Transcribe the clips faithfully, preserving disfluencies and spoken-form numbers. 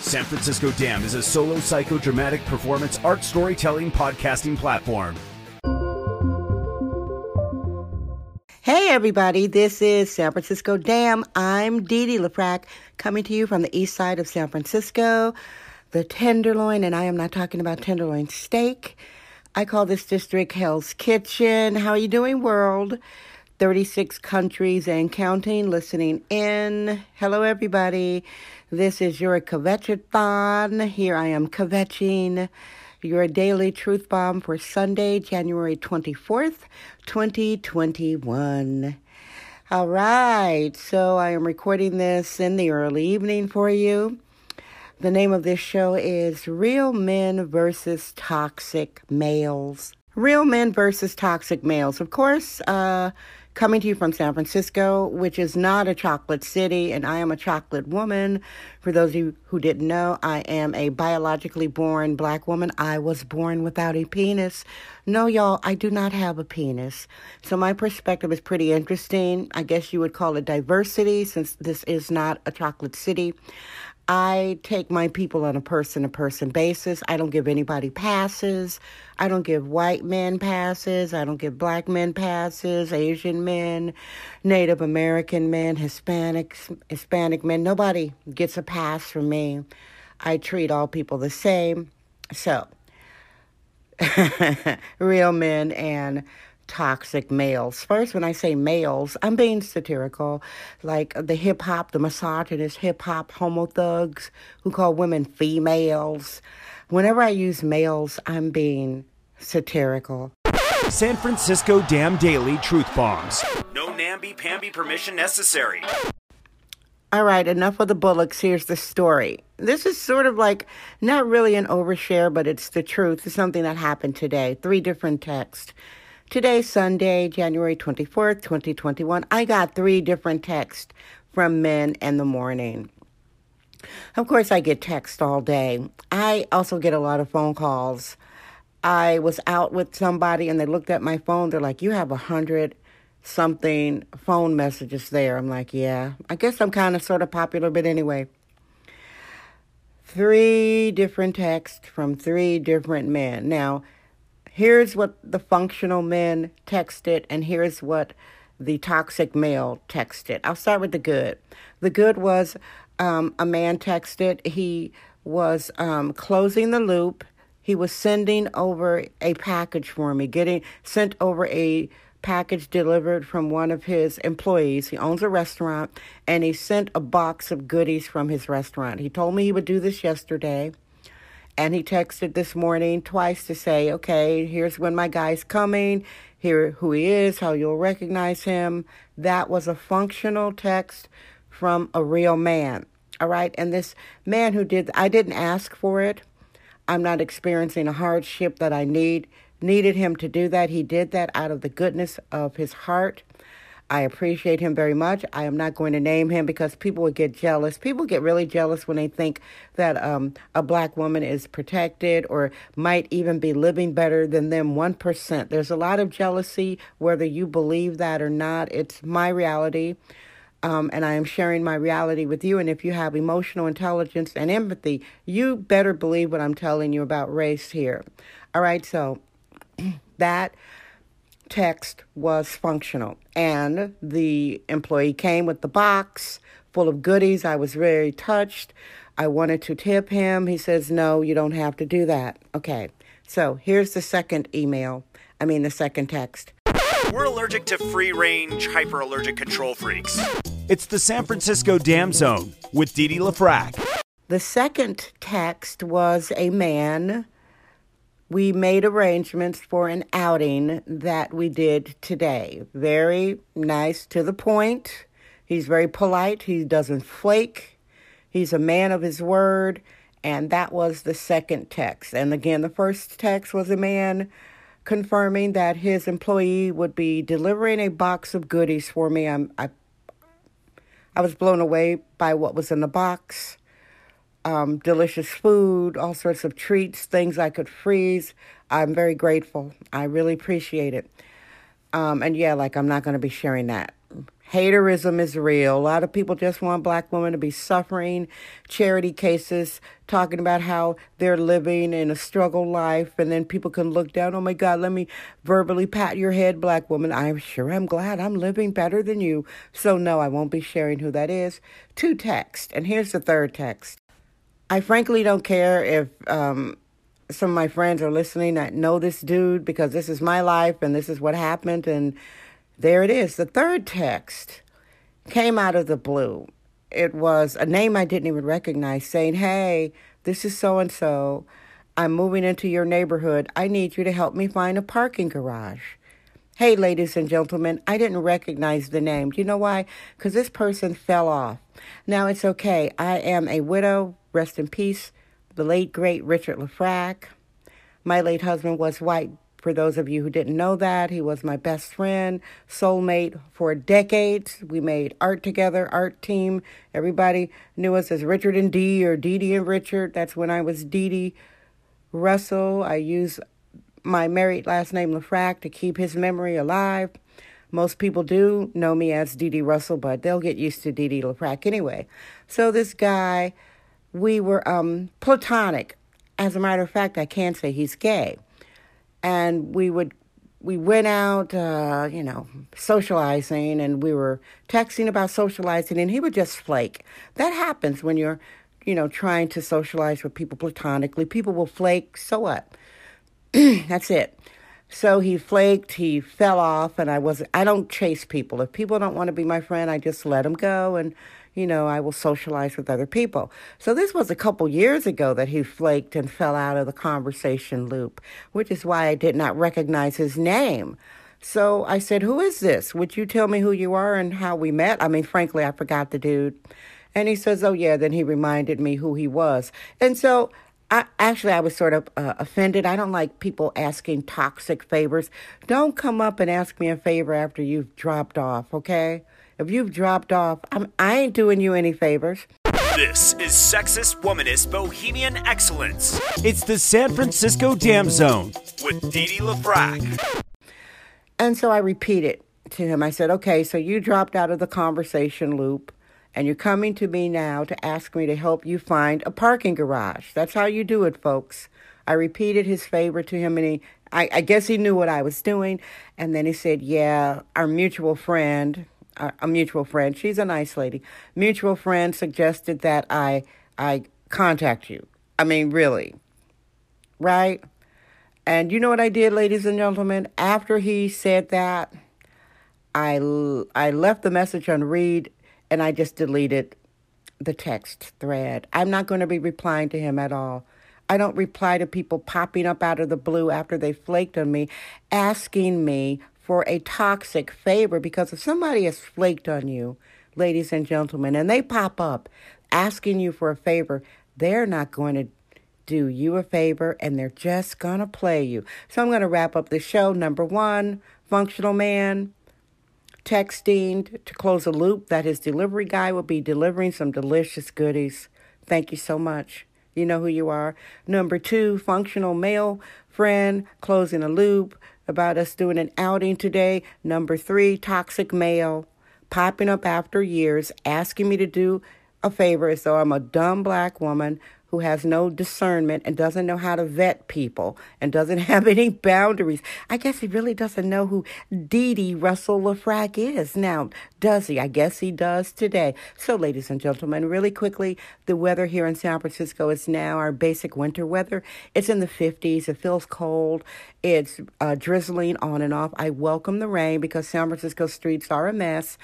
San Francisco Dam is a solo psychodramatic performance art storytelling podcasting platform. Hey everybody, this is San Francisco Dam. I'm D D. LaFrak, coming to you from the east side of San Francisco, the Tenderloin, and I am not talking about tenderloin steak. I call this district Hell's Kitchen. How are you doing, world? thirty-six countries and counting, listening in. Hello, everybody. This is your Kvetchathon. Here I am kvetching your daily truth bomb for Sunday, January twenty-fourth, twenty twenty-one. All right. So I am recording this in the early evening for you. The name of this show is Real Men versus Toxic Males. Real Men versus Toxic Males. Of course, uh... coming to you from San Francisco, which is not a chocolate city, and I am a chocolate woman. For those of you who didn't know, I am a biologically born black woman. I was born without a penis. No, y'all, I do not have a penis. So my perspective is pretty interesting. I guess you would call it diversity, since this is not a chocolate city. I take my people on a person-to-person basis. I don't give anybody passes. I don't give white men passes. I don't give black men passes, Asian men, Native American men, Hispanics, Hispanic men. Nobody gets a pass from me. I treat all people the same. So, real men and toxic males. First, when I say males, I'm being satirical, like the hip-hop, the misogynist hip-hop homo thugs who call women females. Whenever I use males, I'm being satirical. San Francisco Dam Daily Truth Bombs. No namby-pamby permission necessary. All right, enough of the bullocks. Here's the story. This is sort of like, not really an overshare, but it's the truth. It's something that happened today. Three different texts. Today, Sunday, January twenty-fourth, twenty twenty-one, I got three different texts from men in the morning. Of course, I get texts all day. I also get a lot of phone calls. I was out with somebody and they looked at my phone. They're like, you have a hundred something phone messages there. I'm like, yeah, I guess I'm kind of sort of popular, but anyway. Three different texts from three different men. Now, here's what the functional men texted, and here's what the toxic male texted. I'll start with the good. The good was um, a man texted. He was um, closing the loop. He was sending over a package for me, getting sent over a package delivered from one of his employees. He owns a restaurant, and he sent a box of goodies from his restaurant. He told me he would do this yesterday. And he texted this morning twice to say, okay, here's when my guy's coming, here who he is, how you'll recognize him. That was a functional text from a real man, all right? And this man who did, I didn't ask for it. I'm not experiencing a hardship that I need. Needed him to do that. He did that out of the goodness of his heart. I appreciate him very much. I am not going to name him because people would get jealous. People get really jealous when they think that um, a black woman is protected or might even be living better than them one percent. There's a lot of jealousy, whether you believe that or not. It's my reality, um, and I am sharing my reality with you. And if you have emotional intelligence and empathy, you better believe what I'm telling you about race here. All right, so that text was functional, and the employee came with the box full of goodies. I was very touched. I wanted to tip him. He says, no, you don't have to do that. Okay, so here's the second email. I mean, the second text. We're allergic to free-range, hyper-allergic control freaks. It's the San Francisco Dam Zone with D D. LaFrak. The second text was a man. We made arrangements for an outing that we did today. Very nice, to the point. He's very polite. He doesn't flake. He's a man of his word. And that was the second text. And again, the first text was a man confirming that his employee would be delivering a box of goodies for me. I'm, I I was blown away by what was in the box. Um, delicious food, all sorts of treats, things I could freeze. I'm very grateful. I really appreciate it. Um, and yeah, like I'm not going to be sharing that. Haterism is real. A lot of people just want black women to be suffering, charity cases, talking about how they're living in a struggle life, and then people can look down, oh my God, let me verbally pat your head, black woman. I'm sure I'm glad I'm living better than you. So no, I won't be sharing who that is. Two texts, and here's the third text. I frankly don't care if um, some of my friends are listening that know this dude, because this is my life, and this is what happened, and there it is. The third text came out of the blue. It was a name I didn't even recognize saying, hey, this is so-and-so. I'm moving into your neighborhood. I need you to help me find a parking garage. Hey, ladies and gentlemen, I didn't recognize the name. Do you know why? Because this person fell off. Now, it's okay. I am a widow. Rest in peace. The late, great Richard LaFrak. My late husband was white. For those of you who didn't know that, he was my best friend, soulmate for decades. We made art together, art team. Everybody knew us as Richard and D or D D and Richard. That's when I was D D Russell. I used my married last name LaFrak to keep his memory alive. Most people do know me as D D Russell, but they'll get used to D D LaFrak anyway. So this guy, we were um, platonic. As a matter of fact, I can say he's gay. And we would, we went out, uh, you know, socializing, and we were texting about socializing, and he would just flake. That happens when you're, you know, trying to socialize with people platonically. People will flake. So what? That's it. So he flaked, he fell off, and I wasn't, I don't chase people. If people don't want to be my friend, I just let them go, and, you know, I will socialize with other people. So this was a couple years ago that he flaked and fell out of the conversation loop, which is why I did not recognize his name. So I said, who is this? Would you tell me who you are and how we met? I mean, frankly, I forgot the dude. And he says, oh, yeah. Then he reminded me who he was. And so I actually, I was sort of uh, offended. I don't like people asking toxic favors. Don't come up and ask me a favor after you've dropped off, okay? If you've dropped off, I'm, I ain't doing you any favors. This is Sexist Womanist Bohemian Excellence. It's the San Francisco Dam Zone with D D. LaFrak. And so I repeated to him. I said, okay, so you dropped out of the conversation loop, and you're coming to me now to ask me to help you find a parking garage. That's how you do it, folks. I repeated his favor to him, and he, I, I guess he knew what I was doing. And then he said, yeah, our mutual friend... a mutual friend, she's a nice lady, mutual friend suggested that I I contact you. I mean, really, right? And you know what I did, ladies and gentlemen? After he said that, I, I left the message unread, and I just deleted the text thread. I'm not going to be replying to him at all. I don't reply to people popping up out of the blue after they flaked on me, asking me for a toxic favor, because if somebody has flaked on you, ladies and gentlemen, and they pop up asking you for a favor, they're not going to do you a favor, and they're just going to play you. So I'm going to wrap up the show. Number one, functional man texting to close a loop that his delivery guy will be delivering some delicious goodies. Thank you so much. You know who you are. Number two, functional male friend closing a loop about us doing an outing today. Number three, toxic male popping up after years, asking me to do a favor as though I'm a dumb black woman who has no discernment and doesn't know how to vet people and doesn't have any boundaries. I guess he really doesn't know who D D Russell LaFrak is now, does he? I guess he does today. So, ladies and gentlemen, really quickly, the weather here in San Francisco is now our basic winter weather. It's in the fifties. It feels cold. It's uh, drizzling on and off. I welcome the rain because San Francisco streets are a mess.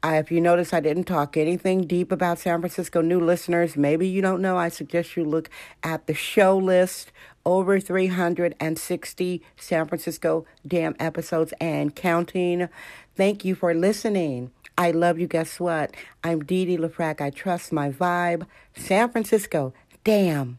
I, if you notice, I didn't talk anything deep about San Francisco. New listeners, maybe you don't know. I suggest you look at the show list. Over three hundred sixty San Francisco Dam episodes and counting. Thank you for listening. I love you. Guess what? I'm D D LaFrak. I trust my vibe. San Francisco Dam.